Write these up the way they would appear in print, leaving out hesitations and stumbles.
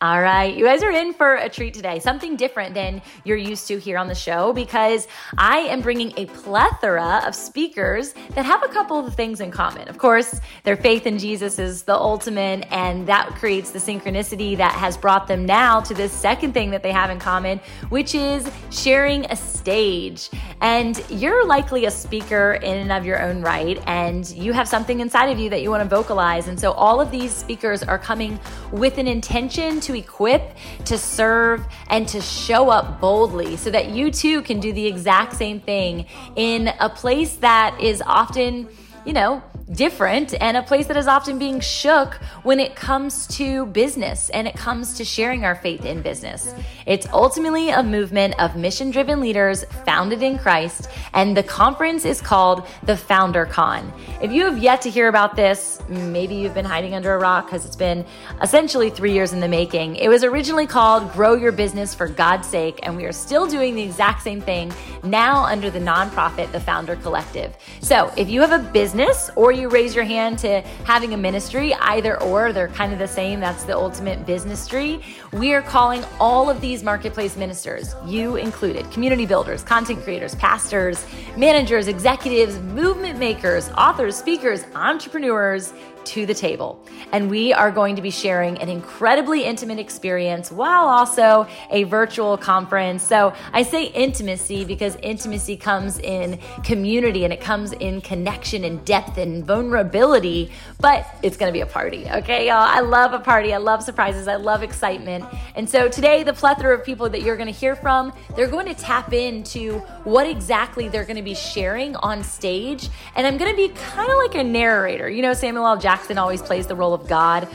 All right, you guys are in for a treat today, something different than you're used to here on the show, because I am bringing a plethora of speakers that have a couple of things in common. Of course, their faith in Jesus is the ultimate, and that creates the synchronicity that has brought them now to this second thing that they have in common, which is sharing a stage. And you're likely a speaker in and of your own right, and you have something inside of you that you want to vocalize. And so all of these speakers are coming with an intention to equip, to serve, and to show up boldly so that you too can do the exact same thing in a place that is often, you know, different, and a place that is often being shook when it comes to business and it comes to sharing our faith in business. It's ultimately a movement of mission-driven leaders founded in Christ, and the conference is called the Founder Con. If you have yet to hear about this, maybe you've been hiding under a rock because it's been essentially 3 years in the making. It was originally called Grow Your Business for God's Sake, and we are still doing the exact same thing now under the nonprofit, the Founder Collective. So if you have a business or you raise your hand to having a ministry, either or, they're kind of the same. That's the ultimate businessry. We are calling all of these marketplace ministers, you included, community builders, content creators, pastors, managers, executives, movement makers, authors, speakers, entrepreneurs, to the table. And we are going to be sharing an incredibly intimate experience while also a virtual conference. So I say intimacy because intimacy comes in community and it comes in connection and depth and vulnerability, but it's going to be a party. Okay, y'all. I love a party. I love surprises. I love excitement. And so today, the plethora of people that you're going to hear from, they're going to tap into what exactly they're going to be sharing on stage. And I'm going to be kind of like a narrator. You know, Samuel L. Jackson always plays the role of God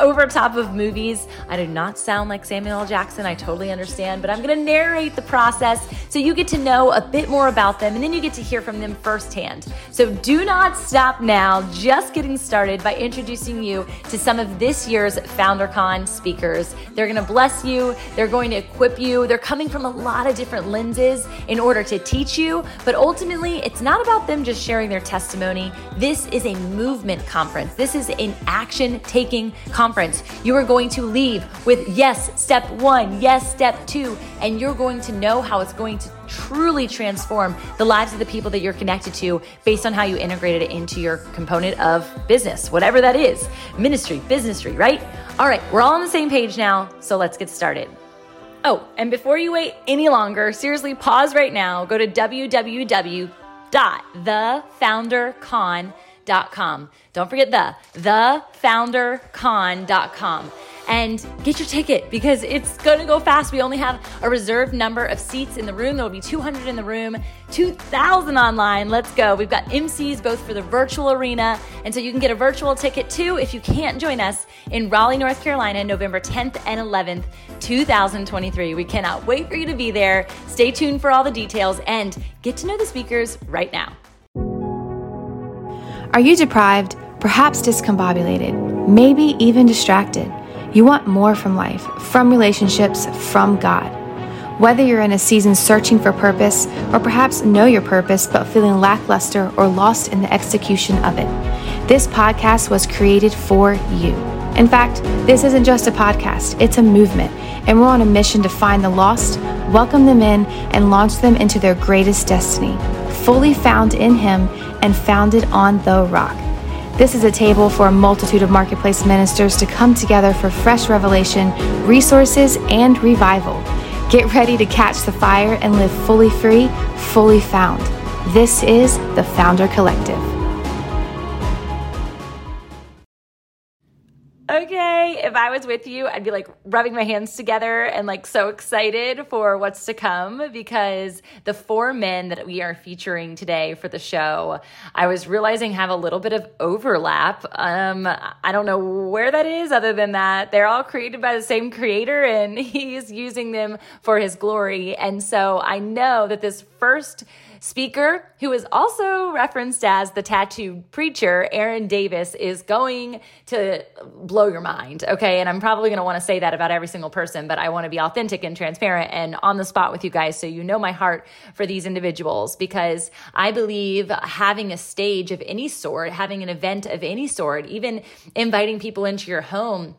over top of movies. I do not sound like Samuel L. Jackson. I totally understand, but I'm going to narrate the process so you get to know a bit more about them, and then you get to hear from them firsthand. So do not stop now. Just getting started by introducing you to some of this year's FounderCon speakers. They're going to bless you. They're going to equip you. They're coming from a lot of different lenses in order to teach you, but ultimately it's not about them just sharing their testimony. This is a movement conference. This is an action-taking conference. You are going to leave with yes, step one, yes, step two, and you're going to know how it's going to truly transform the lives of the people that you're connected to based on how you integrated it into your component of business, whatever that is, ministry, businessry, right? All right, we're all on the same page now, so let's get started. Oh, and before you wait any longer, seriously, pause right now. Go to www.thefoundercon.com. Don't forget thefoundercon.com, and get your ticket because it's going to go fast. We only have a reserved number of seats in the room. There'll be 200 in the room, 2,000 online. Let's go. We've got MCs both for the virtual arena. And so you can get a virtual ticket too if you can't join us in Raleigh, North Carolina, November 10th and 11th, 2023. We cannot wait for you to be there. Stay tuned for all the details and get to know the speakers right now. Are you deprived, perhaps discombobulated, maybe even distracted? You want more from life, from relationships, from God. Whether you're in a season searching for purpose, or perhaps know your purpose but feeling lackluster or lost in the execution of it, this podcast was created for you. In fact, this isn't just a podcast, it's a movement, and we're on a mission to find the lost, welcome them in, and launch them into their greatest destiny, fully found in Him and founded on the rock. This is a table for a multitude of marketplace ministers to come together for fresh revelation, resources, and revival. Get ready to catch the fire and live fully free, fully found. This is the Founder Collective. Okay, if I was with you, I'd be like rubbing my hands together and like so excited for what's to come, because the four men that we are featuring today for the show, I was realizing have a little bit of overlap. I don't know where that is other than that they're all created by the same creator and he's using them for his glory. And so I know that this first speaker, who is also referenced as the tattooed preacher, Aaron Davis, is going to blow your mind, okay? And I'm probably going to want to say that about every single person, but I want to be authentic and transparent and on the spot with you guys so you know my heart for these individuals, because I believe having a stage of any sort, having an event of any sort, even inviting people into your home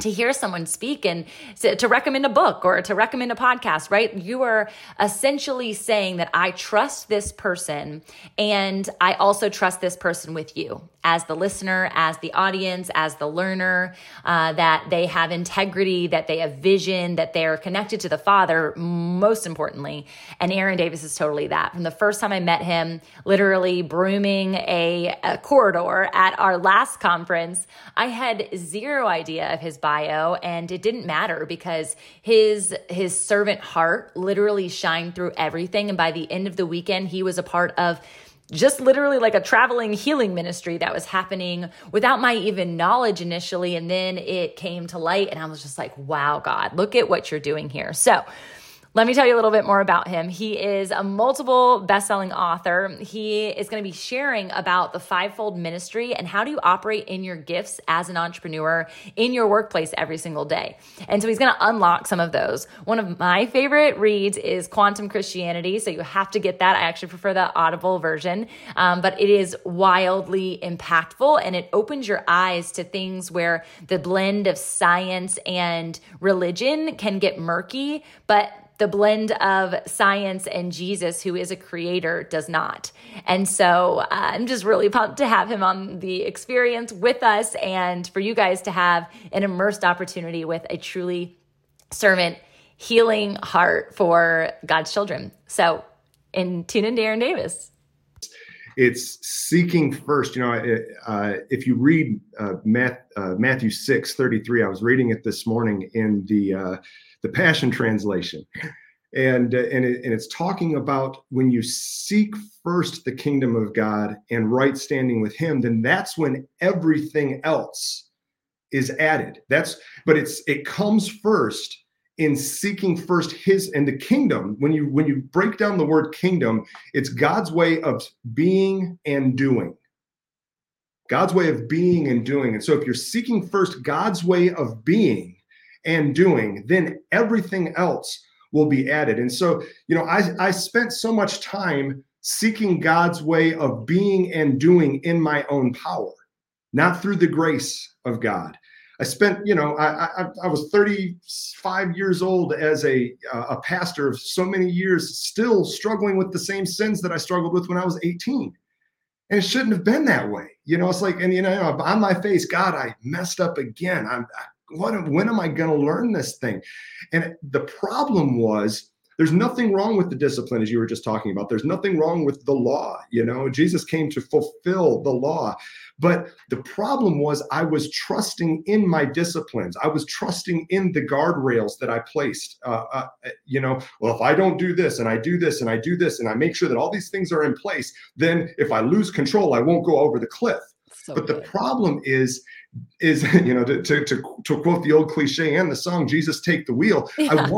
to hear someone speak and to recommend a book or to recommend a podcast, right? You are essentially saying that I trust this person and I also trust this person with you as the listener, as the audience, as the learner, that they have integrity, that they have vision, that they're connected to the Father, most importantly. And Aaron Davis is totally that. From the first time I met him, literally brooming a corridor at our last conference, I had zero idea of his bio, and it didn't matter because his servant heart literally shined through everything. And by the end of the weekend, he was a part of just literally like a traveling healing ministry that was happening without my even knowledge initially. And then it came to light and I was just like, wow, God, look at what you're doing here. So let me tell you a little bit more about him. He is a multiple best-selling author. He is going to be sharing about the fivefold ministry and how do you operate in your gifts as an entrepreneur in your workplace every single day. And so he's going to unlock some of those. One of my favorite reads is Quantum Christianity, so you have to get that. I actually prefer the Audible version, but it is wildly impactful and it opens your eyes to things where the blend of science and religion can get murky, but the blend of science and Jesus, who is a creator, does not. And so I'm just really pumped to have him on the experience with us and for you guys to have an immersed opportunity with a truly servant, healing heart for God's children. So tune in to Aaron Davis. It's seeking first. You know, if you read Matthew 6:33, I was reading it this morning in the Passion Translation, and it's talking about when you seek first the kingdom of God and right standing with Him, then that's when everything else is added. It comes first in seeking first His and the kingdom. When you break down the word kingdom, it's God's way of being and doing. God's way of being and doing. And so if you're seeking first God's way of being and doing, then everything else will be added. And so, you know, I spent so much time seeking God's way of being and doing in my own power, not through the grace of God. I spent, you know, I was 35 years old as a pastor of so many years, still struggling with the same sins that I struggled with when I was 18. And it shouldn't have been that way. You know, it's like, and, you know, on my face, God, I messed up again. When am I going to learn this thing? And the problem was, there's nothing wrong with the discipline, as you were just talking about. There's nothing wrong with the law. You know, Jesus came to fulfill the law. But the problem was, I was trusting in my disciplines. I was trusting in the guardrails that I placed. You know, well, if I don't do this and I do this and I do this and I make sure that all these things are in place, then if I lose control, I won't go over the cliff. So but good. The problem is, you know, to quote the old cliche and the song, Jesus Take the Wheel. Yeah.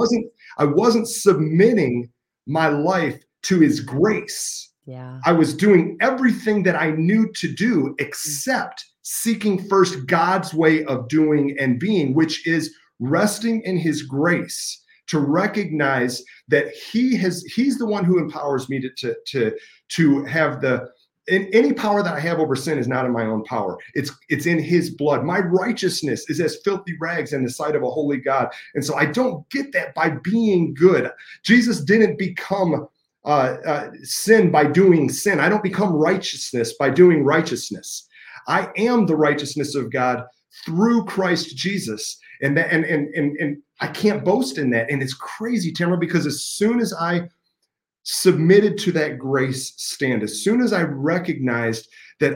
I wasn't submitting my life to His grace. Yeah. I was doing everything that I knew to do except seeking first God's way of doing and being, which is resting in His grace to recognize that He's the one who empowers me to have the. And any power that I have over sin is not in my own power. It's in His blood. My righteousness is as filthy rags in the sight of a holy God. And so I don't get that by being good. Jesus didn't become sin by doing sin. I don't become righteousness by doing righteousness. I am the righteousness of God through Christ Jesus. And that, and I can't boast in that. And it's crazy, Tamara, because as soon as I submitted to that grace stand, as soon as I recognized that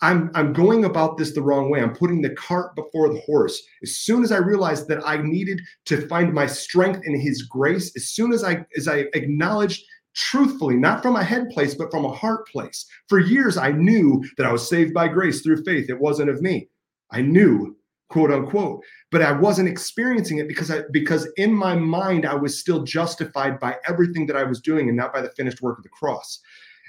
I'm going about this the wrong way, I'm putting the cart before the horse. As soon as I realized that I needed to find my strength in His grace, as soon as I acknowledged truthfully, not from a head place, but from a heart place. For years, I knew that I was saved by grace through faith. It wasn't of me. I knew, quote unquote, but I wasn't experiencing it because in my mind, I was still justified by everything that I was doing and not by the finished work of the cross.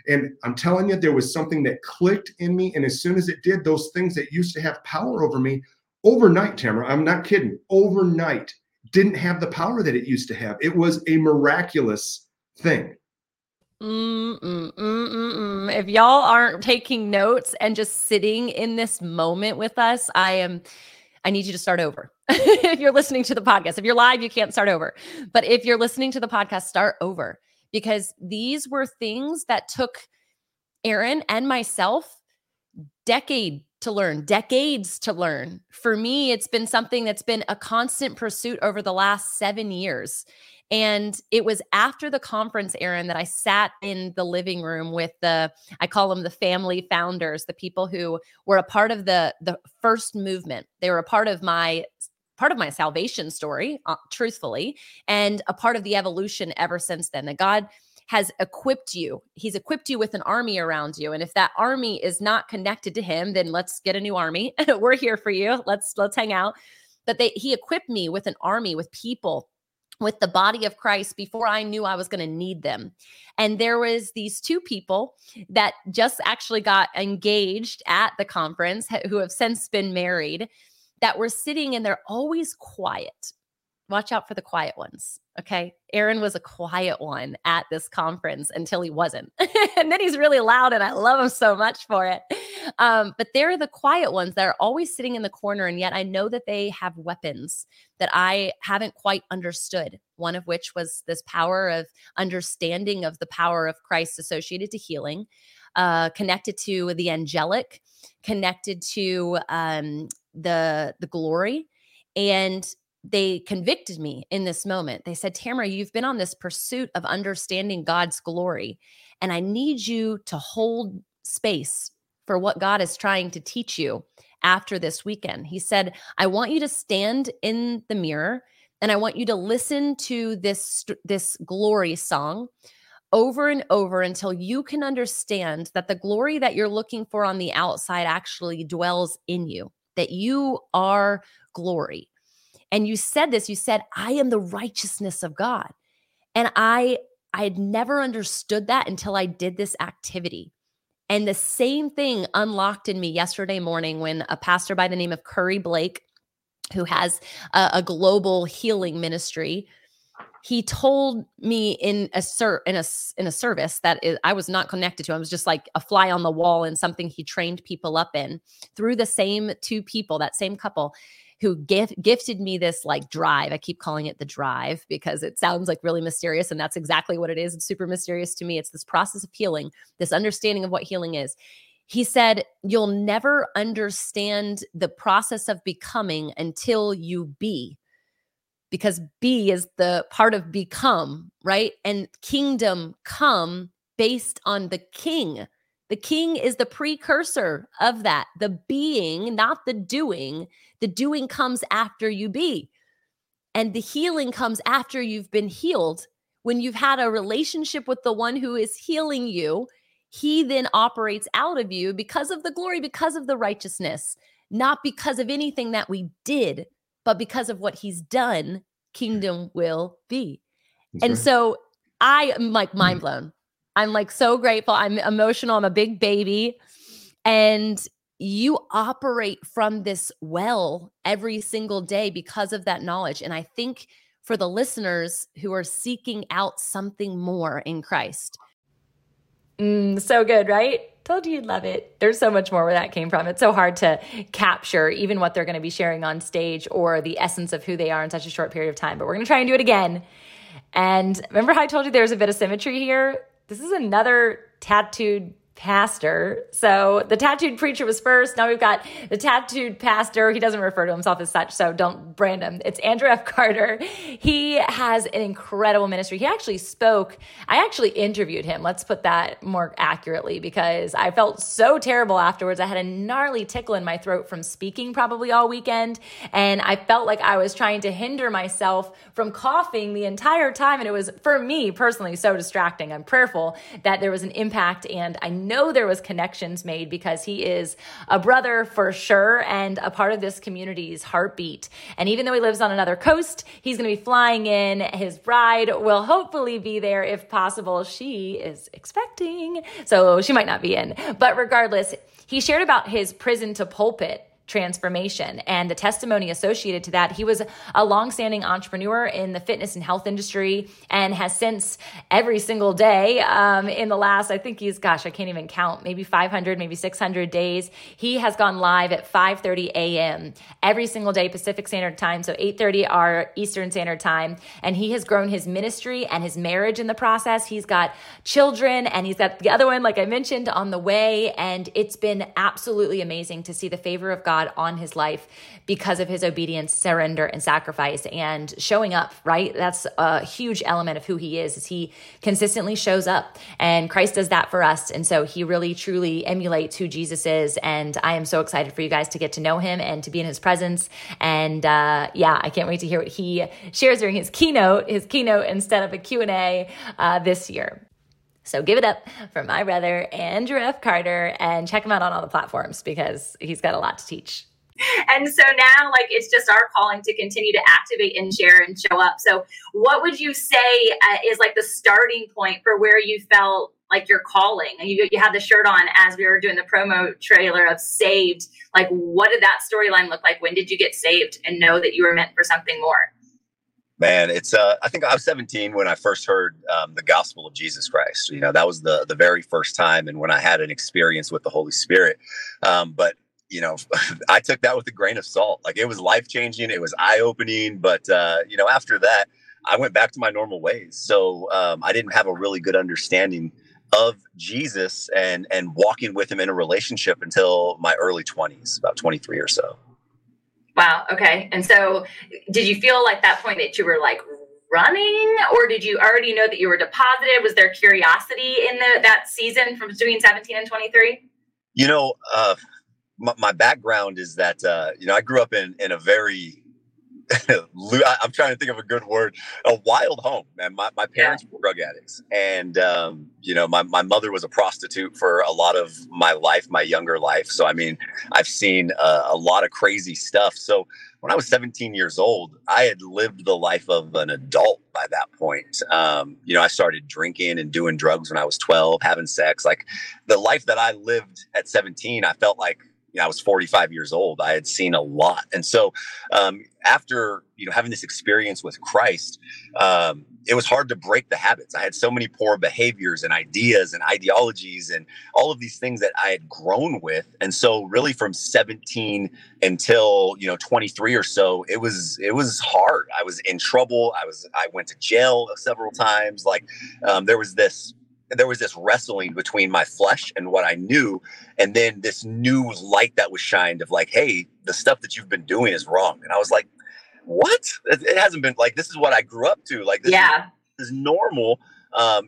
And I'm telling you, there was something that clicked in me. And as soon as it did, those things that used to have power over me overnight, Tamara, I'm not kidding, overnight didn't have the power that it used to have. It was a miraculous thing. If y'all aren't taking notes and just sitting in this moment with us, I am I need you to start over. If you're listening to the podcast, if you're live, you can't start over. But if you're listening to the podcast, start over, because these were things that took Aaron and myself decades to learn. For me, it's been something that's been a constant pursuit over the last 7 years. And it was after the conference, Aaron, that I sat in the living room with I call them the family founders, the people who were a part of the first movement. They were a part of my salvation story, truthfully, and a part of the evolution ever since then. That God has equipped you. He's equipped you with an army around you. And if that army is not connected to him, then let's get a new army. We're here for you. Let's hang out. But he equipped me with an army, with people, with the body of Christ before I knew I was going to need them. And there was these two people that just actually got engaged at the conference, who have since been married, that were sitting and they're always quiet. Watch out for the quiet ones. Okay. Aaron was a quiet one at this conference until he wasn't. And then he's really loud and I love him so much for it. But they're the quiet ones that are always sitting in the corner. And yet I know that they have weapons that I haven't quite understood. One of which was this power of understanding of the power of Christ associated to healing, connected to the angelic, connected to the glory. And they convicted me in this moment. They said, Tamara, you've been on this pursuit of understanding God's glory, and I need you to hold space for what God is trying to teach you after this weekend. He said, I want you to stand in the mirror and I want you to listen to this glory song over and over until you can understand that the glory that you're looking for on the outside actually dwells in you, that you are glory. And you said, I am the righteousness of God. And I had never understood that until I did this activity. And the same thing unlocked in me yesterday morning when a pastor by the name of Curry Blake, who has a global healing ministry, he told me in a service that I was not connected to. I was just like a fly on the wall in something he trained people up in through the same two people, that same couple, who gifted me this like drive. I keep calling it the drive because it sounds like really mysterious, and that's exactly what it is. It's super mysterious to me. It's this process of healing, this understanding of what healing is. He said, you'll never understand the process of becoming until you be, because be is the part of become, right? And kingdom come based on the king. The king is the precursor of that, the being, not the doing. The doing comes after you be. And the healing comes after you've been healed. When you've had a relationship with the one who is healing you, he then operates out of you because of the glory, because of the righteousness, not because of anything that we did, but because of what he's done, kingdom will be. That's and right. So I am like mind blown. I'm like so grateful. I'm emotional. I'm a big baby. And you operate from this well every single day because of that knowledge. And I think for the listeners who are seeking out something more in Christ. So good, right? Told you you'd love it. There's so much more where that came from. It's so hard to capture even what they're going to be sharing on stage or the essence of who they are in such a short period of time. But we're going to try and do it again. And remember how I told you there's a bit of symmetry here? This is another tattooed pastor. So the tattooed preacher was first. Now we've got the tattooed pastor. He doesn't refer to himself as such, so don't brand him. It's Andrew F. Carter. He has an incredible ministry. He actually spoke. I actually interviewed him. Let's put that more accurately, because I felt so terrible afterwards. I had a gnarly tickle in my throat from speaking probably all weekend. And I felt like I was trying to hinder myself from coughing the entire time. And it was, for me personally, so distracting. I'm prayerful that there was an impact, and I know there was connections made because he is a brother for sure and a part of this community's heartbeat. And even though he lives on another coast, he's going to be flying in. His bride will hopefully be there if possible. She is expecting, so she might not be in. But regardless, he shared about his prison to pulpit transformation and the testimony associated to that. He was a longstanding entrepreneur in the fitness and health industry and has since every single day in the last, I think he's, gosh, I can't even count, maybe 500, maybe 600 days. He has gone live at 5:30 a.m. every single day Pacific Standard Time, so 8:30 our Eastern Standard Time. And he has grown his ministry and his marriage in the process. He's got children and he's got the other one, like I mentioned, on the way. And it's been absolutely amazing to see the favor of God on his life because of his obedience, surrender, and sacrifice, and showing up, right? That's a huge element of who he is he consistently shows up, and Christ does that for us. And so he really, truly emulates who Jesus is. And I am so excited for you guys to get to know him and to be in his presence. And yeah, I can't wait to hear what he shares during his keynote instead of a Q&A this year. So give it up for my brother, Andrew F. Carter, and check him out on all the platforms because he's got a lot to teach. And so now, it's just our calling to continue to activate and share and show up. So what would you say is the starting point for where you felt like your calling? You had the shirt on as we were doing the promo trailer of Saved. What did that storyline look like? When did you get saved and know that you were meant for something more? Man, it's I think I was 17 when I first heard the gospel of Jesus Christ. You know, that was the very first time, and when I had an experience with the Holy Spirit. But you know, I took that with a grain of salt. It was life changing, it was eye opening. But after that, I went back to my normal ways. So I didn't have a really good understanding of Jesus and walking with him in a relationship until my early 20s, about 23 or so. Wow. Okay. And so did you feel like that point that you were running, or did you already know that you were deposited? Was there curiosity in that season from between 17 and 23? You know, my background is that, I grew up in a very, I'm trying to think of a good word, a wild home. And my parents were drug addicts. And, my mother was a prostitute for a lot of my life, my younger life. So, I've seen a lot of crazy stuff. So when I was 17 years old, I had lived the life of an adult by that point. I started drinking and doing drugs when I was 12, having sex. The life that I lived at 17, I felt like, I was 45 years old. I had seen a lot. And so after, having this experience with Christ, it was hard to break the habits. I had so many poor behaviors and ideas and ideologies and all of these things that I had grown with. And so really from 17 until, 23 or so, it was hard. I was in trouble. I went to jail several times. There was this wrestling between my flesh and what I knew. And then this new light that was shined of hey, the stuff that you've been doing is wrong. And I was like, what? It hasn't been this is what I grew up to. This is normal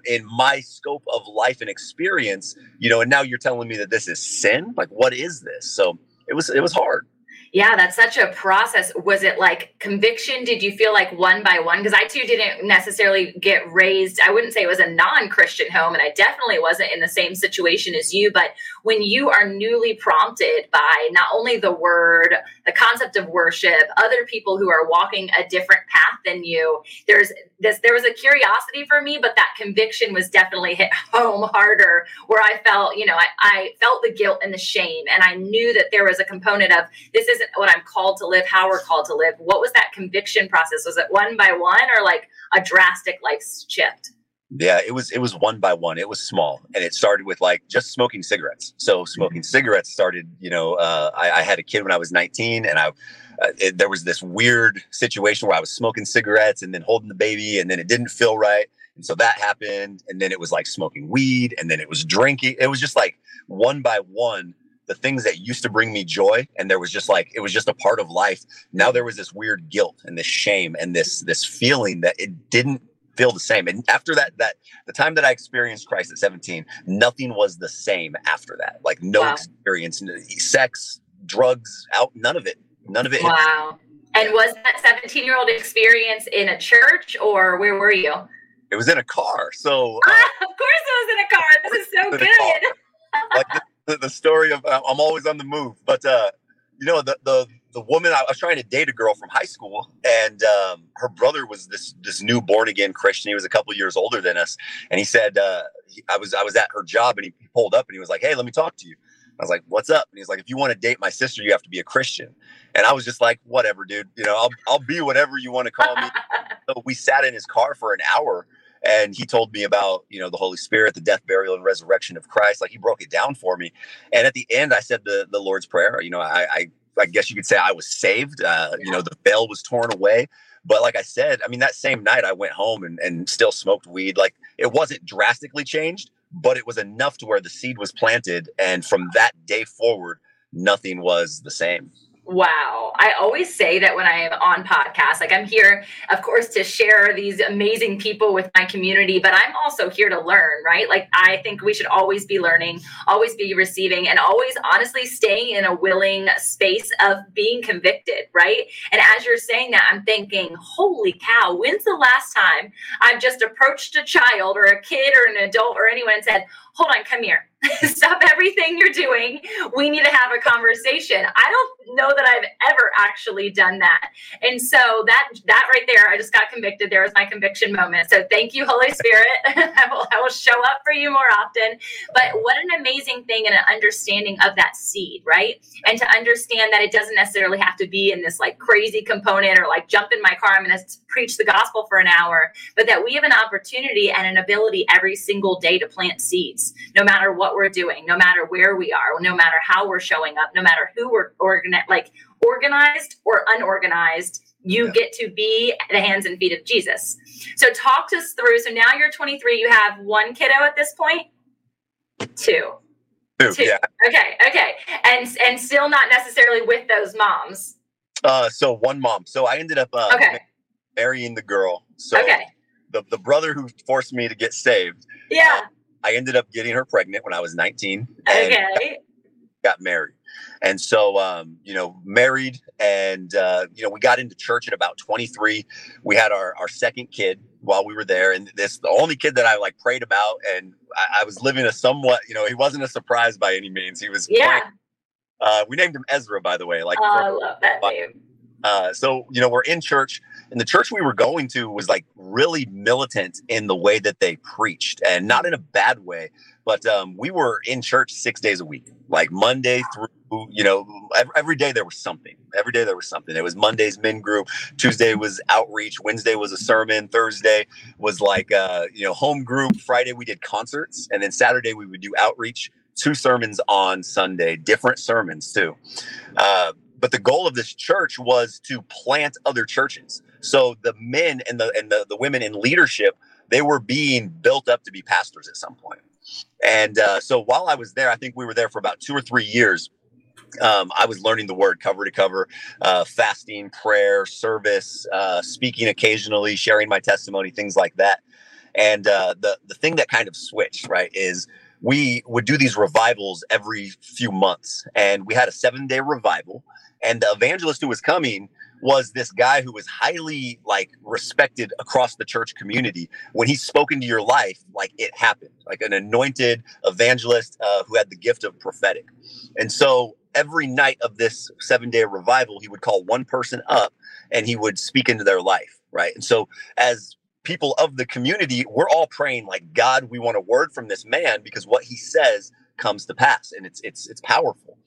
in my scope of life and experience, and now you're telling me that this is sin. What is this? So it was hard. Yeah, that's such a process. Was it conviction? Did you feel one by one? Because I too didn't necessarily get raised. I wouldn't say it was a non-Christian home, and I definitely wasn't in the same situation as you. But when you are newly prompted by not only the word, the concept of worship, other people who are walking a different path than you, there was a curiosity for me, but that conviction was definitely hit home harder, where I felt, I felt the guilt and the shame. And I knew that there was a component of this is what I'm called to live, how we're called to live. What was that conviction process? Was it one by one or a drastic life shift? Yeah, it was one by one. It was small. And it started with just smoking cigarettes. So smoking cigarettes started, I had a kid when I was 19 and there was this weird situation where I was smoking cigarettes and then holding the baby and then it didn't feel right. And so that happened. And then it was smoking weed and then it was drinking. It was just one by one. The things that used to bring me joy, and there was just it was just a part of life. Now there was this weird guilt and this shame and this feeling that it didn't feel the same. And after that the time that I experienced Christ at 17, nothing was the same after that. Wow. Experience, sex, drugs, out, none of it. Wow. And was that 17-year-old experience in a church, or where were you? It was in a car. So of course it was in a car. This is so good. The story of I'm always on the move, but the woman, I was trying to date a girl from high school, and her brother was this new born again Christian. He was a couple years older than us, and he said I was at her job, and he pulled up and he was like, "Hey, let me talk to you." I was like, what's up? And he's like, if you want to date my sister, you have to be a Christian. And I was just like, whatever, dude, you know, I'll be whatever you want to call me. So we sat in his car for an hour and he told me about, you know, the Holy Spirit, the death, burial, and resurrection of Christ. Like, he broke it down for me. And at the end, I said the Lord's Prayer. You know, I guess you could say I was saved. You know, the veil was torn away. But like I said, I mean, that same night I went home and still smoked weed. Like, it wasn't drastically changed, but it was enough to where the seed was planted. And from that day forward, nothing was the same. Wow. I always say that when I am on podcasts, like, I'm here, of course, to share these amazing people with my community, but I'm also here to learn, right? Like, I think we should always be learning, always be receiving, and always honestly staying in a willing space of being convicted, right? And as you're saying that, I'm thinking, holy cow, when's the last time I've just approached a child or a kid or an adult or anyone and said, hold on, come here. Stop everything you're doing. We need to have a conversation. I don't know that I've ever actually done that. And so that right there, I just got convicted. There was my conviction moment. So thank you, Holy Spirit. I will show up for you more often. But what an amazing thing, and an understanding of that seed, right? And to understand that it doesn't necessarily have to be in this like crazy component or like jump in my car, I'm going to preach the gospel for an hour, but that we have an opportunity and an ability every single day to plant seeds, no matter what we're doing, no matter where we are, no matter how we're showing up, no matter who we're organized or unorganized, you get to be the hands and feet of Jesus. So talk us through. So now you're 23, you have one kiddo at this point? Two. Yeah. Okay. And still not necessarily with those moms. So one mom. So I ended up marrying the girl. So the brother who forced me to get saved. Yeah. I ended up getting her pregnant when I was 19 and got married. And so, you know, married and, you know, we got into church at about 23. We had our second kid while we were there. And this, the only kid that I like prayed about, and I was living a somewhat, you know, he wasn't a surprise by any means. He was, we named him Ezra, by the way. Like, I love that name. So, you know, we're in church, and the church we were going to was like really militant in the way that they preached, and not in a bad way, but we were in church 6 days a week, like Monday through, you know, every day there was something. It was Monday's men group. Tuesday was outreach. Wednesday was a sermon. Thursday was like, you know, home group. Friday we did concerts, and then Saturday we would do outreach. 2 sermons on Sunday, different sermons too. But the goal of this church was to plant other churches. So the men and the women in leadership, they were being built up to be pastors at some point. And so while I was there, I think we were there for about 2 or 3 years. I was learning the word cover to cover, fasting, prayer, service, speaking occasionally, sharing my testimony, things like that. And the thing that kind of switched, right, is we would do these revivals every few months. And we had a 7-day revival. And the evangelist who was coming was this guy who was highly like respected across the church community. When he spoke into your life, like it happened, like an anointed evangelist who had the gift of prophetic. And so every night of this 7-day revival, he would call one person up and he would speak into their life. Right. And so as people of the community, we're all praying like, God, we want a word from this man, because what he says comes to pass, and it's powerful.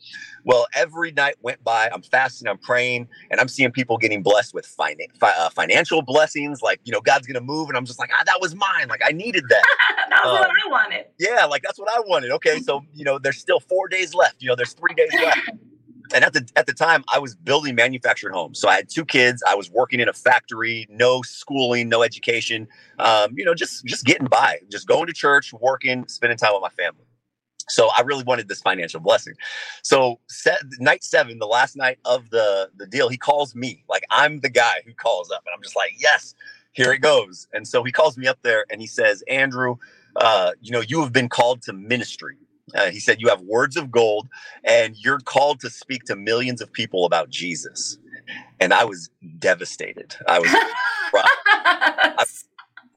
Well, every night went by, I'm fasting, I'm praying, and I'm seeing people getting blessed with financial blessings, like, you know, God's gonna move, and I'm just like, that was mine, like I needed that. That was what I wanted. Yeah, like that's what I wanted. Okay, so you know, there's still 4 days left. You know, there's 3 days left. And at the time, I was building manufactured homes. So I had 2 kids. I was working in a factory, no schooling, no education. You know, just getting by, just going to church, working, spending time with my family. So I really wanted this financial blessing. So night 7, the last night of the deal, he calls me. Like, I'm the guy who calls up. And I'm just like, yes, here it goes. And so he calls me up there and he says, Andrew, you know, you have been called to ministry. He said, you have words of gold and you're called to speak to millions of people about Jesus. And I was devastated. I was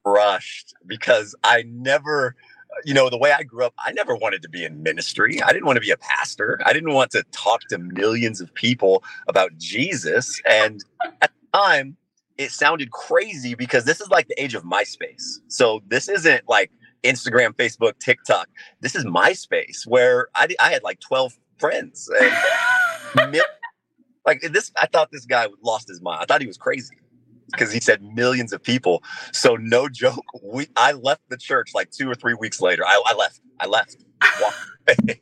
crushed because I never... You know, the way I grew up, I never wanted to be in ministry. I didn't want to be a pastor. I didn't want to talk to millions of people about Jesus. And at the time, it sounded crazy because this is like the age of MySpace. So this isn't like Instagram, Facebook, TikTok. This is MySpace, where I had like 12 friends. And like this, I thought this guy lost his mind. I thought he was crazy because he said millions of people. So no joke, I left the church like 2 or 3 weeks later. I left. Walked away.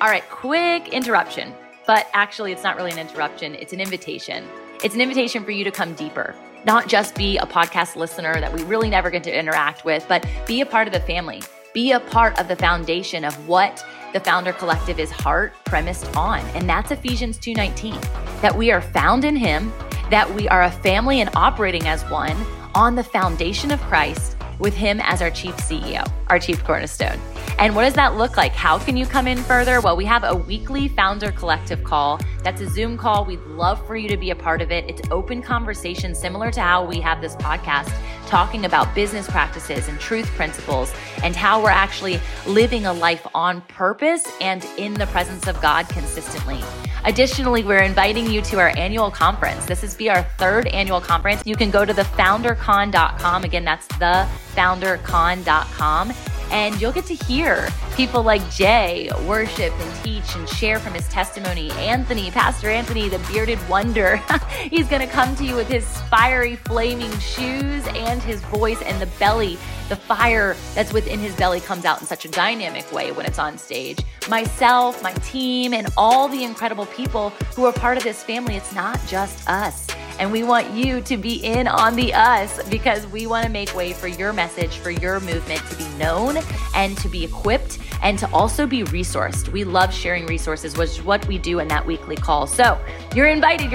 All right, quick interruption. But actually, it's not really an interruption. It's an invitation. It's an invitation for you to come deeper, not just be a podcast listener that we really never get to interact with, but be a part of the family, be a part of the foundation of what the Founder Collective is heart premised on. And that's Ephesians 2:19, that we are found in him, that we are a family and operating as one on the foundation of Christ with him as our chief CEO, our chief cornerstone. And what does that look like? How can you come in further? Well, we have a weekly Founder Collective call. That's a Zoom call. We'd love for you to be a part of it. It's open conversation, similar to how we have this podcast, talking about business practices and truth principles and how we're actually living a life on purpose and in the presence of God consistently. Additionally, we're inviting you to our annual conference. This is our third annual conference. You can go to thefoundercon.com. Again, that's thefoundercon.com. And you'll get to hear people like Jay worship and teach and share from his testimony. Anthony, Pastor Anthony, the bearded wonder. He's going to come to you with his fiery, flaming shoes and his voice and the belly. The fire that's within his belly comes out in such a dynamic way when it's on stage. Myself, my team, and all the incredible people who are part of this family. It's not just us. And we want you to be in on the us because we want to make way for your message, for your movement to be known and to be equipped and to also be resourced. We love sharing resources, which is what we do in that weekly call. So you're invited.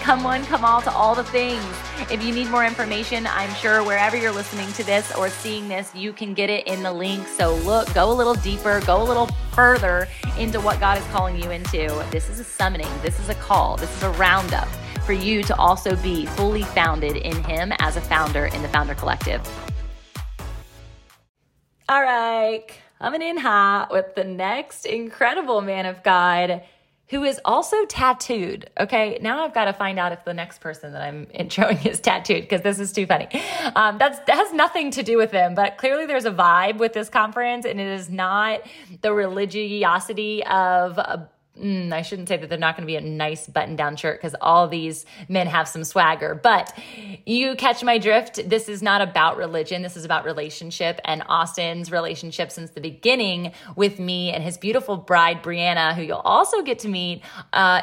Come one, come all to all the things. If you need more information, I'm sure wherever you're listening to this or seeing this, you can get it in the link. So go a little deeper, go a little further into what God is calling you into. This is a summoning. This is a call. This is a roundup for you to also be fully founded in him as a founder in the Founder Collective. All right, coming in hot with the next incredible man of God who is also tattooed. Okay, now I've got to find out if the next person that I'm introing is tattooed because this is too funny. That has nothing to do with him, but clearly there's a vibe with this conference and it is not the religiosity of a I shouldn't say that they're not going to be a nice button-down shirt because all these men have some swagger, but you catch my drift. This is not about religion. This is about relationship, and Austin's relationship since the beginning with me and his beautiful bride, Brianna, who you'll also get to meet,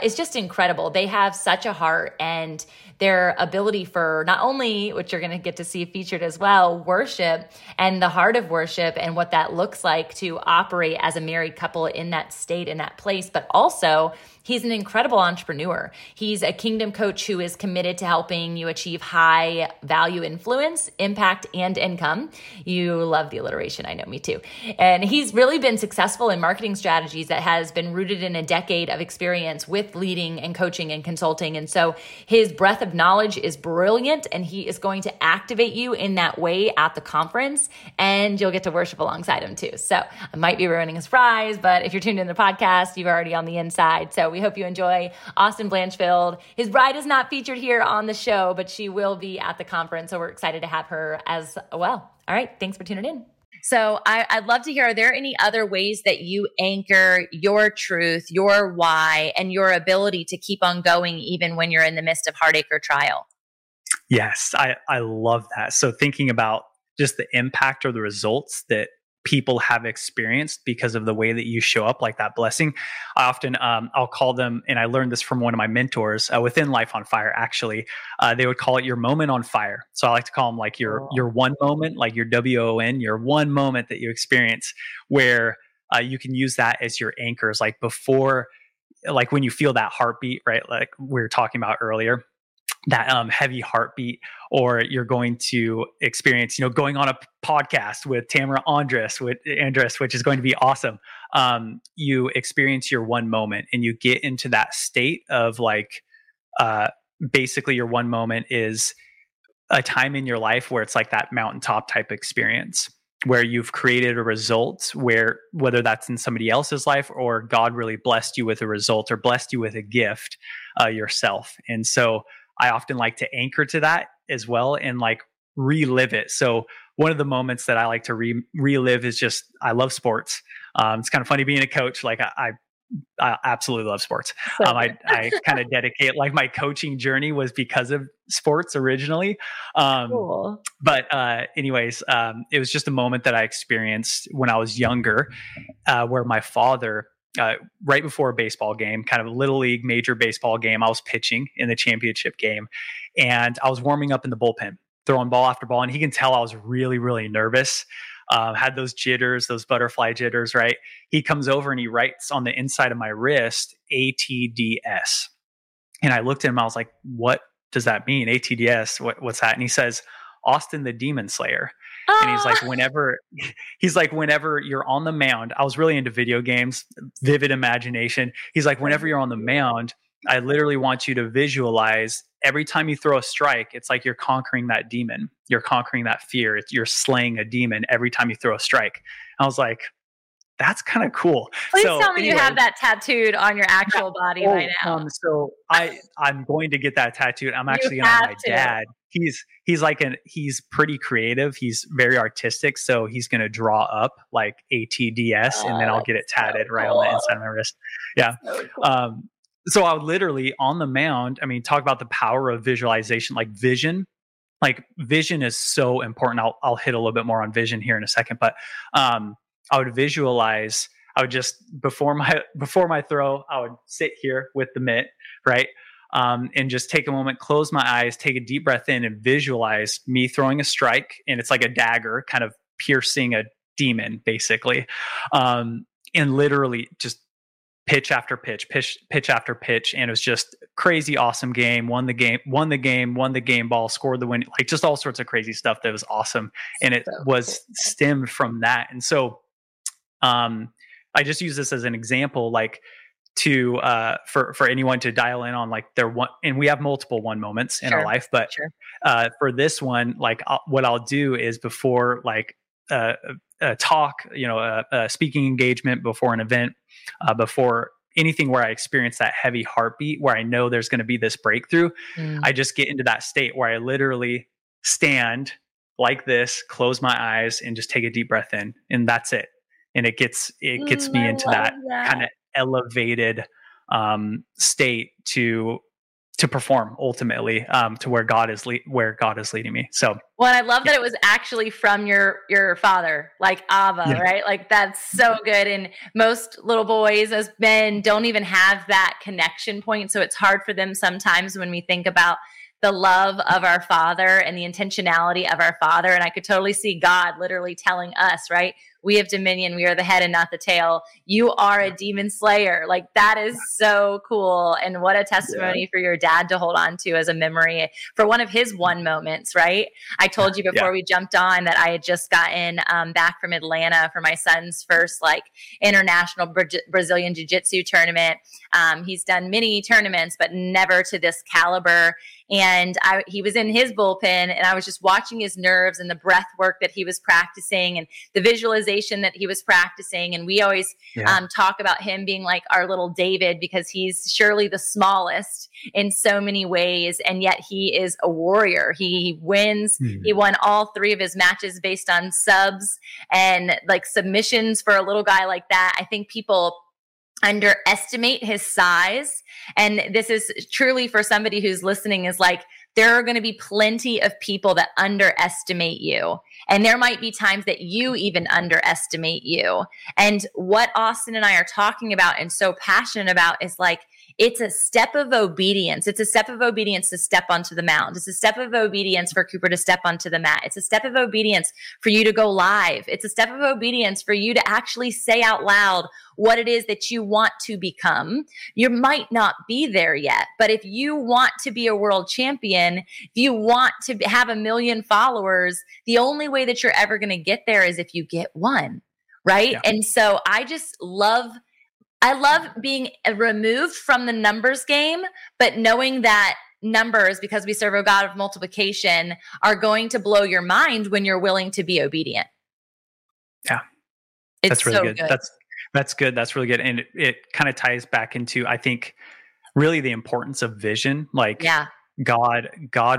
is just incredible. They have such a heart, and their ability for not only, which you're going to get to see featured as well, worship and the heart of worship and what that looks like to operate as a married couple in that state, in that place, but also, he's an incredible entrepreneur. He's a kingdom coach who is committed to helping you achieve high value influence, impact, and income. You love the alliteration. I know, me too. And he's really been successful in marketing strategies that has been rooted in a decade of experience with leading and coaching and consulting. And so his breadth of knowledge is brilliant, and he is going to activate you in that way at the conference, and you'll get to worship alongside him too. So I might be ruining his prize, but if you're tuned in to the podcast, you're already on the inside. So we hope you enjoy Austin Blanchfield. His bride is not featured here on the show, but she will be at the conference. So we're excited to have her as well. All right. Thanks for tuning in. So I'd love to hear, are there any other ways that you anchor your truth, your why, and your ability to keep on going even when you're in the midst of heartache or trial? Yes, I love that. So thinking about just the impact or the results that people have experienced because of the way that you show up, like that blessing. I often, I'll call them, and I learned this from one of my mentors within Life on Fire, actually, they would call it your moment on fire. So I like to call them like your one moment, like your WON, your one moment that you experience where you can use that as your anchors, like before, like when you feel that heartbeat, right? Like we were talking about earlier, that heavy heartbeat, or you're going to experience, you know, going on a podcast with Tamara Andress, which is going to be awesome. You experience your one moment and you get into that state of like, basically your one moment is a time in your life where it's like that mountaintop type experience where you've created a result where, whether that's in somebody else's life or God really blessed you with a result or blessed you with a gift yourself. And so I often like to anchor to that as well and like relive it. So one of the moments that I like to relive is just, I love sports. It's kind of funny being a coach. Like I absolutely love sports. I kind of dedicate, like, my coaching journey was because of sports originally. Cool. But anyways, it was just a moment that I experienced when I was younger, where my father, right before a baseball game, kind of little league major baseball game, I was pitching in the championship game, and I was warming up in the bullpen, throwing ball after ball. And he can tell I was really, really nervous. Had those jitters, those butterfly jitters, right? He comes over and he writes on the inside of my wrist, ATDS. And I looked at him, I was like, what does that mean? ATDS, what's that? And he says, Austin the Demon Slayer. And he's like, whenever you're on the mound, I was really into video games, vivid imagination. He's like, whenever you're on the mound, I literally want you to visualize every time you throw a strike, it's like you're conquering that demon. You're conquering that fear. You're slaying a demon every time you throw a strike. And I was like, that's kind of cool. Please tell me you have that tattooed on your actual body by now. So I'm going to get that tattooed. I'm actually on my dad. He's pretty creative. He's very artistic. So he's going to draw up like ATDS, and then I'll get it tatted right on the inside of my wrist. Yeah. So cool. So I would literally on the mound, I mean, talk about the power of visualization, like vision is so important. I'll hit a little bit more on vision here in a second, but, I would visualize, I would just, before my throw, I would sit here with the mitt, right? And just take a moment, close my eyes, take a deep breath in, and visualize me throwing a strike. And it's like a dagger kind of piercing a demon, basically. And literally just pitch after pitch. And it was just crazy, awesome game, won the game, scored the win, like just all sorts of crazy stuff that was awesome. And it was stemmed from that. And so, I just use this as an example, like to, for anyone to dial in on like their one, and we have multiple one moments in our life, but, for this one, like what I'll do is before like, a talk, a speaking engagement, before an event, before anything where I experience that heavy heartbeat, where I know there's going to be this breakthrough, I just get into that state where I literally stand like this, close my eyes, and just take a deep breath in, and that's it. And it gets me into that kind of elevated state to perform ultimately, to where God is leading me. So, well, I love that it was actually from your father, like Abba, right? Like that's so good. And most little boys as men don't even have that connection point. So it's hard for them sometimes when we think about the love of our father and the intentionality of our father. And I could totally see God literally telling us, right? We have dominion. We are the head and not the tail. You are a demon slayer. Like that is so cool. And what a testimony for your dad to hold on to as a memory for one of his one moments, right? I told you before we jumped on that I had just gotten back from Atlanta for my son's first like international Brazilian jiu-jitsu tournament. He's done many tournaments, but never to this caliber. And he was in his bullpen, and I was just watching his nerves and the breath work that he was practicing and the visualization that he was practicing. And we always talk about him being like our little David, because he's surely the smallest in so many ways. And yet he is a warrior. He wins. Mm-hmm. He won all three of his matches based on subs and like submissions for a little guy like that. I think people underestimate his size. And this is truly for somebody who's listening is like, there are going to be plenty of people that underestimate you. And there might be times that you even underestimate you. And what Austin and I are talking about and so passionate about is like, it's a step of obedience. It's a step of obedience to step onto the mound. It's a step of obedience for Cooper to step onto the mat. It's a step of obedience for you to go live. It's a step of obedience for you to actually say out loud what it is that you want to become. You might not be there yet, but if you want to be a world champion, if you want to have 1 million followers, the only way that you're ever going to get there is if you get one, right? Yeah. And so I love being removed from the numbers game, but knowing that numbers, because we serve a God of multiplication, are going to blow your mind when you're willing to be obedient. Yeah. That's really good. That's good. That's really good. And it kind of ties back into, I think, really the importance of vision. Like God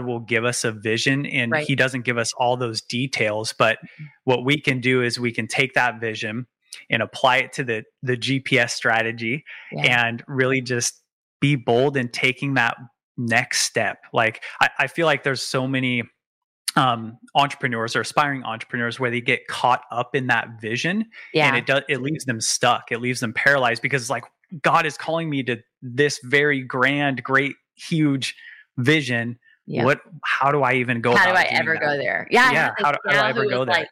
will give us a vision, and he doesn't give us all those details, but what we can do is we can take that vision and apply it to the GPS strategy and really just be bold in taking that next step. Like, I feel like there's so many entrepreneurs or aspiring entrepreneurs where they get caught up in that vision and it leaves them stuck. It leaves them paralyzed because it's like, God is calling me to this very grand, great, huge vision. Yeah. How do I even go? How do I ever go there? How do I ever go there? Like,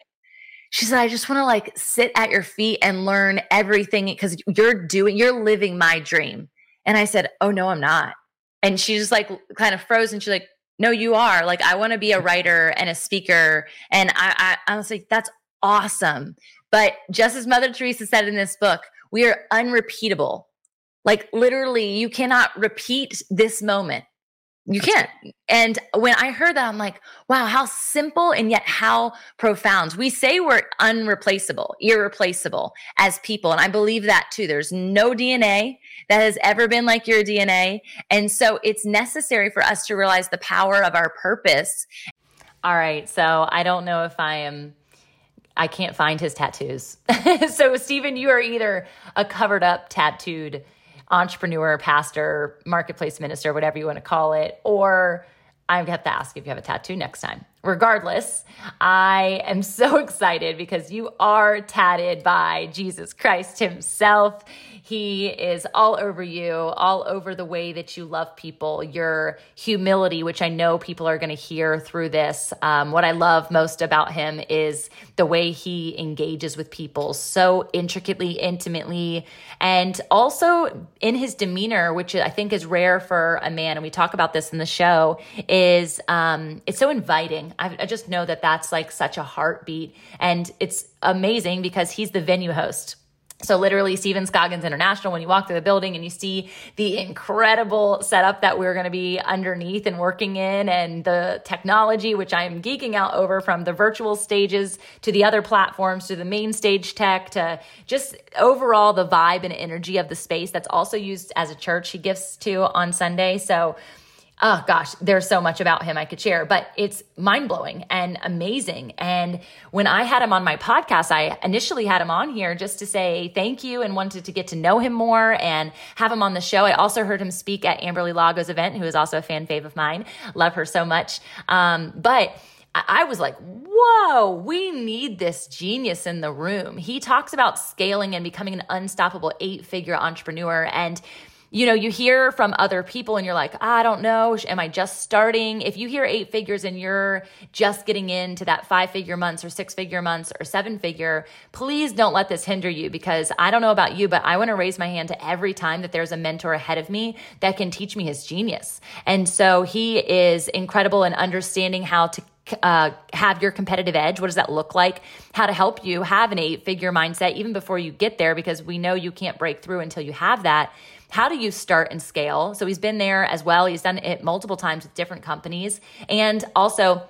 she said, I just want to like sit at your feet and learn everything because you're living my dream. And I said, oh no, I'm not. And she just like kind of froze and she's like, no, you are. Like, I want to be a writer and a speaker. And I was like, that's awesome. But just as Mother Teresa said in this book, we are unrepeatable. Like literally, you cannot repeat this moment. You can't. And when I heard that, I'm like, wow, how simple and yet how profound. We say we're unreplaceable, irreplaceable as people. And I believe that too. There's no DNA that has ever been like your DNA. And so it's necessary for us to realize the power of our purpose. All right. So I don't know if I can't find his tattoos. So Stephen, you are either a covered up, tattooed entrepreneur, pastor, marketplace minister, whatever you want to call it, or I'm going to have to ask if you have a tattoo next time. Regardless, I am so excited because you are tatted by Jesus Christ himself. He is all over you, all over the way that you love people, your humility, which I know people are going to hear through this. What I love most about him is the way he engages with people so intricately, intimately, and also in his demeanor, which I think is rare for a man. And we talk about this in the show is it's so inviting. I just know that that's like such a heartbeat, and it's amazing because he's the venue host. So literally Stephen Scoggins International, when you walk through the building and you see the incredible setup that we're going to be underneath and working in, and the technology, which I am geeking out over, from the virtual stages to the other platforms, to the main stage tech, to just overall the vibe and energy of the space that's also used as a church he gives to on Sunday. So oh gosh, there's so much about him I could share, but it's mind-blowing and amazing. And when I had him on my podcast, I initially had him on here just to say thank you and wanted to get to know him more and have him on the show. I also heard him speak at Amberly Lago's event, who is also a fan fave of mine. Love her so much. But I was like, whoa, we need this genius in the room. He talks about scaling and becoming an unstoppable 8-figure entrepreneur, and you know, you hear from other people and you're like, I don't know, am I just starting? If you hear 8 figures and you're just getting into that 5-figure months or 6-figure months or 7-figure, please don't let this hinder you, because I don't know about you, but I want to raise my hand to every time that there's a mentor ahead of me that can teach me his genius. And so he is incredible in understanding how to have your competitive edge. What does that look like? How to help you have an 8-figure mindset even before you get there, because we know you can't break through until you have that. How do you start and scale? So he's been there as well. He's done it multiple times with different companies, and also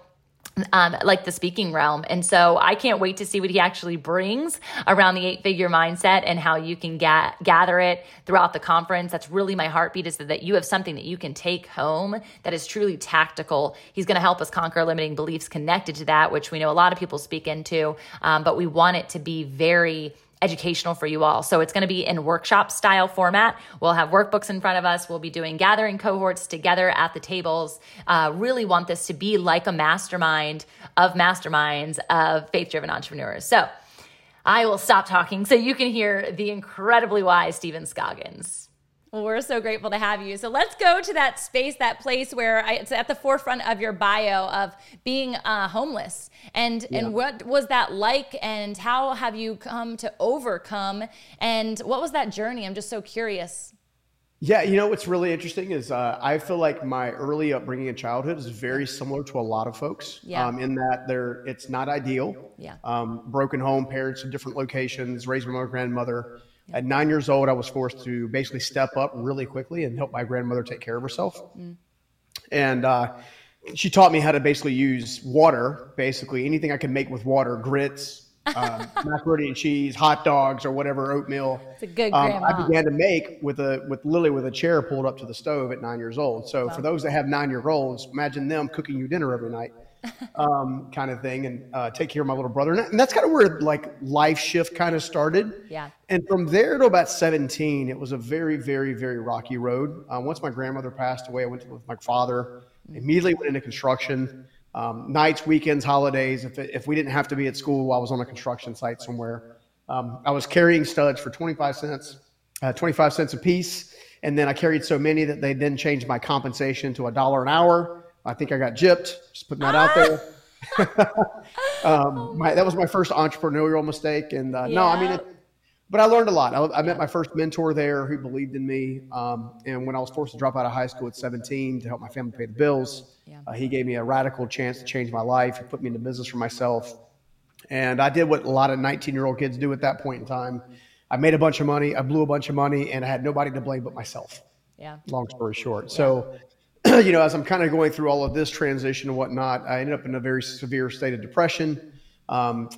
like the speaking realm. And so I can't wait to see what he actually brings around the 8-figure mindset and how you can gather it throughout the conference. That's really my heartbeat, is that you have something that you can take home that is truly tactical. He's going to help us conquer limiting beliefs connected to that, which we know a lot of people speak into, but we want it to be very educational for you all. So it's going to be in workshop style format. We'll have workbooks in front of us. We'll be doing gathering cohorts together at the tables. Really want this to be like a mastermind of masterminds of faith-driven entrepreneurs. So I will stop talking so you can hear the incredibly wise Stephen Scoggins. Well, we're so grateful to have you. So let's go to that space, that place where it's at the forefront of your bio of being homeless. And what was that like, and how have you come to overcome, and what was that journey? I'm just so curious. Yeah, you know, what's really interesting is I feel like my early upbringing in childhood is very similar to a lot of folks in that it's not ideal. Yeah. Broken home, parents in different locations, raised by my grandmother. At 9 years old, I was forced to basically step up really quickly and help my grandmother take care of herself. Mm. And she taught me how to basically use water, basically anything I could make with water, grits, macaroni and cheese, hot dogs, or whatever, oatmeal. It's a good grandma. I began to make with a chair pulled up to the stove at 9 years old. So for those that have 9-year-olds, imagine them cooking you dinner every night. kind of thing, and take care of my little brother. And that's kind of where like life shift kind of started. Yeah. And from there to about 17, it was a very, very, very rocky road. Once my grandmother passed away, I went to live with my father, immediately went into construction, nights, weekends, holidays. If we didn't have to be at school, I was on a construction site somewhere. I was carrying studs for 25 cents a piece. And then I carried so many that they then changed my compensation to $1 an hour. I think I got gypped, just putting that out there. That was my first entrepreneurial mistake. And but I learned a lot. I met my first mentor there who believed in me. And when I was forced to drop out of high school at 17 to help my family pay the bills, he gave me a radical chance to change my life. He put me into business for myself. And I did what a lot of 19-year-old kids do at that point in time. I made a bunch of money, I blew a bunch of money, and I had nobody to blame but myself. Yeah. Long story short. Yeah. So, as I'm kind of going through all of this transition and whatnot, I ended up in a very severe state of depression,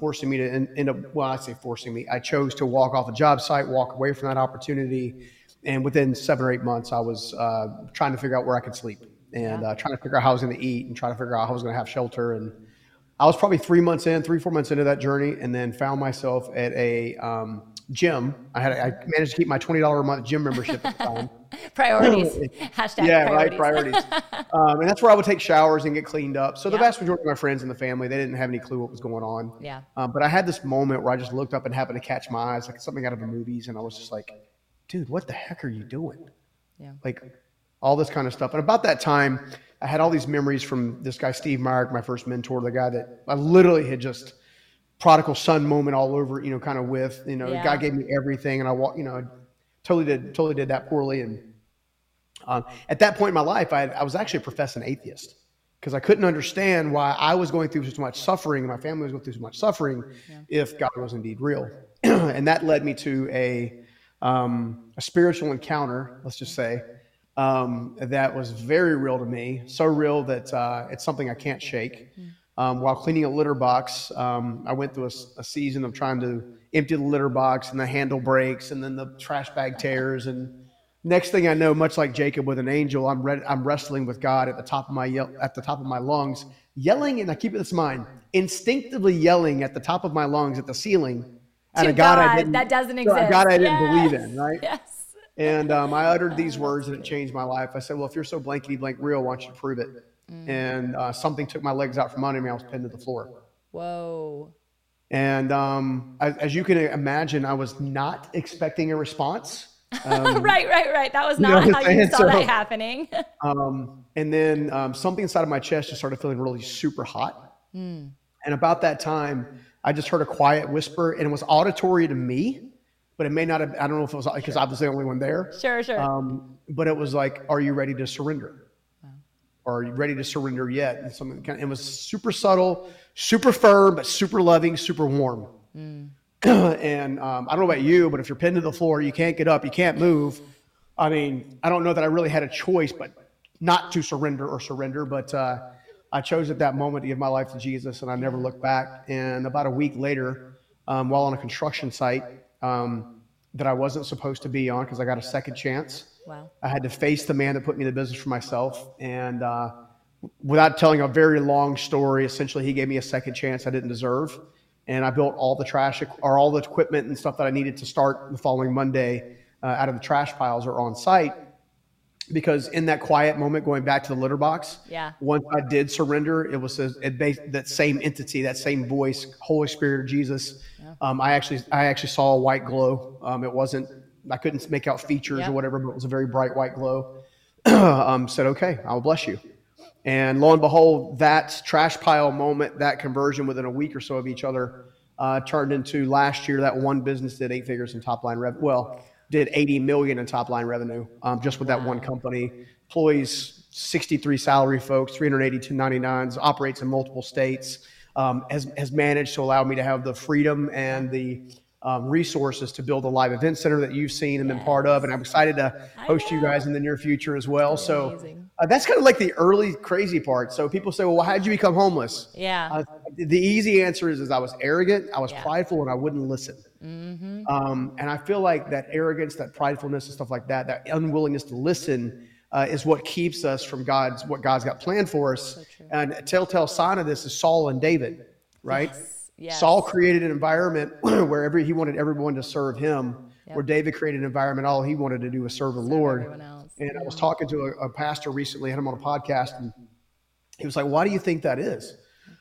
forcing me to end up, I chose to walk off a job site, walk away from that opportunity. And within 7 or 8 months, I was trying to figure out where I could sleep and trying to figure out how I was going to eat and trying to figure out how I was going to have shelter. And I was probably 4 months into that journey, and then found myself at a gym. I managed to keep my $20 a month gym membership at the time. Priorities. Hashtag priorities. And that's where I would take showers and get cleaned up. So the vast majority of my friends and the family, they didn't have any clue what was going on. Yeah. But I had this moment where I just looked up and happened to catch my eyes, like something out of the movies. And I was just like, dude, what the heck are you doing? Yeah. Like all this kind of stuff. And about that time, I had all these memories from this guy, Steve Meyer, my first mentor, the guy that I literally had just prodigal son moment all over, kind of with, God gave me everything. And I walked, totally did that poorly. And at that point in my life, I was actually a professing atheist because I couldn't understand why I was going through so much suffering and my family was going through so much suffering if God was indeed real. And that led me to a spiritual encounter, let's just say, that was very real to me. So real that it's something I can't shake. While cleaning a litter box, I went through a season of trying to empty the litter box, and the handle breaks, and then the trash bag tears. And next thing I know, much like Jacob with an angel, I'm wrestling with God at the top of my lungs, yelling. And I keep this in mind, instinctively yelling at the top of my lungs at the ceiling at a God I didn't, that doesn't exist. A God I didn't believe in, right? Yes. And I uttered these words, and it changed my life. I said, "Well, if you're so blankety blank real, why don't you prove it?" And something took my legs out from under me. I was pinned to the floor. Whoa. And as you can imagine, I was not expecting a response. Right. That was not how you saw that happening. And then something inside of my chest just started feeling really super hot. And about that time, I just heard a quiet whisper, and it was auditory to me, but it may not have, I don't know if it was because I was the only one there. Sure. But it was like, "Are you ready to surrender? Are you ready to surrender yet?" And something kind of, it was super subtle, super firm, but super loving, super warm. And I don't know about you, but if you're pinned to the floor, you can't get up, you can't move. I mean, I don't know that I really had a choice, but not to surrender or surrender. But I chose at that moment to give my life to Jesus, and I never looked back. And about a week later, while on a construction site that I wasn't supposed to be on because I got a second chance, wow, I had to face the man that put me in the business for myself. And without telling a very long story, essentially he gave me a second chance I didn't deserve. And I built all the trash or all the equipment and stuff that I needed to start the following Monday out of the trash piles or on site. Because in that quiet moment, going back to the litter box, once I did surrender, it was that same entity, that same voice, Holy Spirit, Jesus. I actually saw a white glow. I couldn't make out features or whatever, but it was a very bright white glow. Said, "Okay, I'll bless you." And lo and behold, that trash pile moment, that conversion within a week or so of each other, turned into last year, that one business did eight figures in top line revenue. Well, did 80 million in top line revenue, just with that one company. Employees, 63 salary folks, 382 99s, operates in multiple states, has managed to allow me to have the freedom and the resources to build a live event center that you've seen and been part of. And I'm excited to host you guys in the near future as well. So that's kind of like the early crazy part. So people say, "Well, how did you become homeless?" The easy answer is I was arrogant, I was prideful, and I wouldn't listen. And I feel like that arrogance, that pridefulness and stuff like that, that unwillingness to listen is what keeps us from what God's got planned for us. So and a telltale sign of this is Saul and David, right? Yes. Yes. Saul created an environment where he wanted everyone to serve him, yep. where David created an environment, all he wanted to do was serve the Lord. And yeah. I was talking to a pastor recently, I had him on a podcast, and he was like, why do you think that is?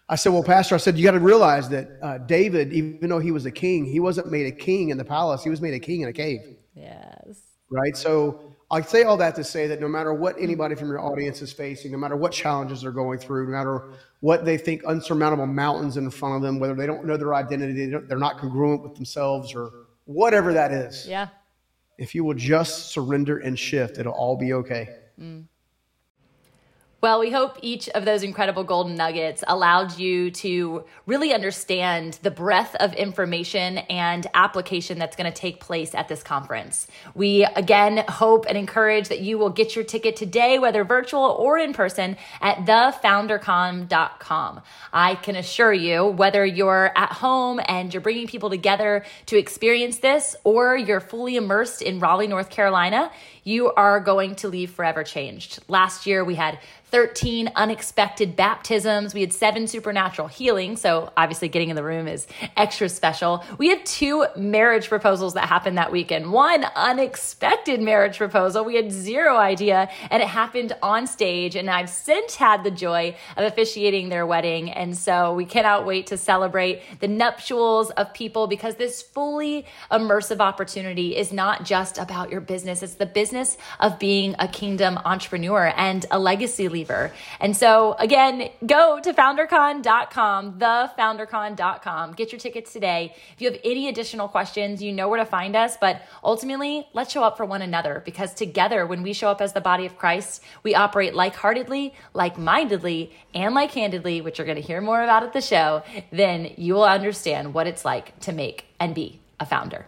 I said, well, Pastor, you got to realize that David, even though he was a king, he wasn't made a king in the palace. He was made a king in a cave. Yes. Right? So I say all that to say that no matter what anybody from your audience is facing, no matter what challenges they're going through, no matter what they think unsurmountable mountains in front of them, whether they don't know their identity, they're not congruent with themselves, or whatever that is. Yeah. If you will just surrender and shift, it'll all be okay. Mm. Well, we hope each of those incredible golden nuggets allowed you to really understand the breadth of information and application that's going to take place at this conference. We, again, hope and encourage that you will get your ticket today, whether virtual or in person, at thefoundercon.com. I can assure you, whether you're at home and you're bringing people together to experience this, or you're fully immersed in Raleigh, North Carolina, you are going to leave forever changed. Last year, we had 13 unexpected baptisms. We had 7 supernatural healings. So obviously getting in the room is extra special. We had 2 marriage proposals that happened that weekend. 1 unexpected marriage proposal. We had 0 idea, and it happened on stage. And I've since had the joy of officiating their wedding. And so we cannot wait to celebrate the nuptials of people, because this fully immersive opportunity is not just about your business. It's the business of being a kingdom entrepreneur and a legacy leader. And so again, go to foundercon.com, thefoundercon.com. Get your tickets today. If you have any additional questions, you know where to find us, but ultimately let's show up for one another, because together, when we show up as the body of Christ, we operate like-heartedly, like-mindedly, and like-handedly, which you're going to hear more about at the show. Then you will understand what it's like to make and be a founder.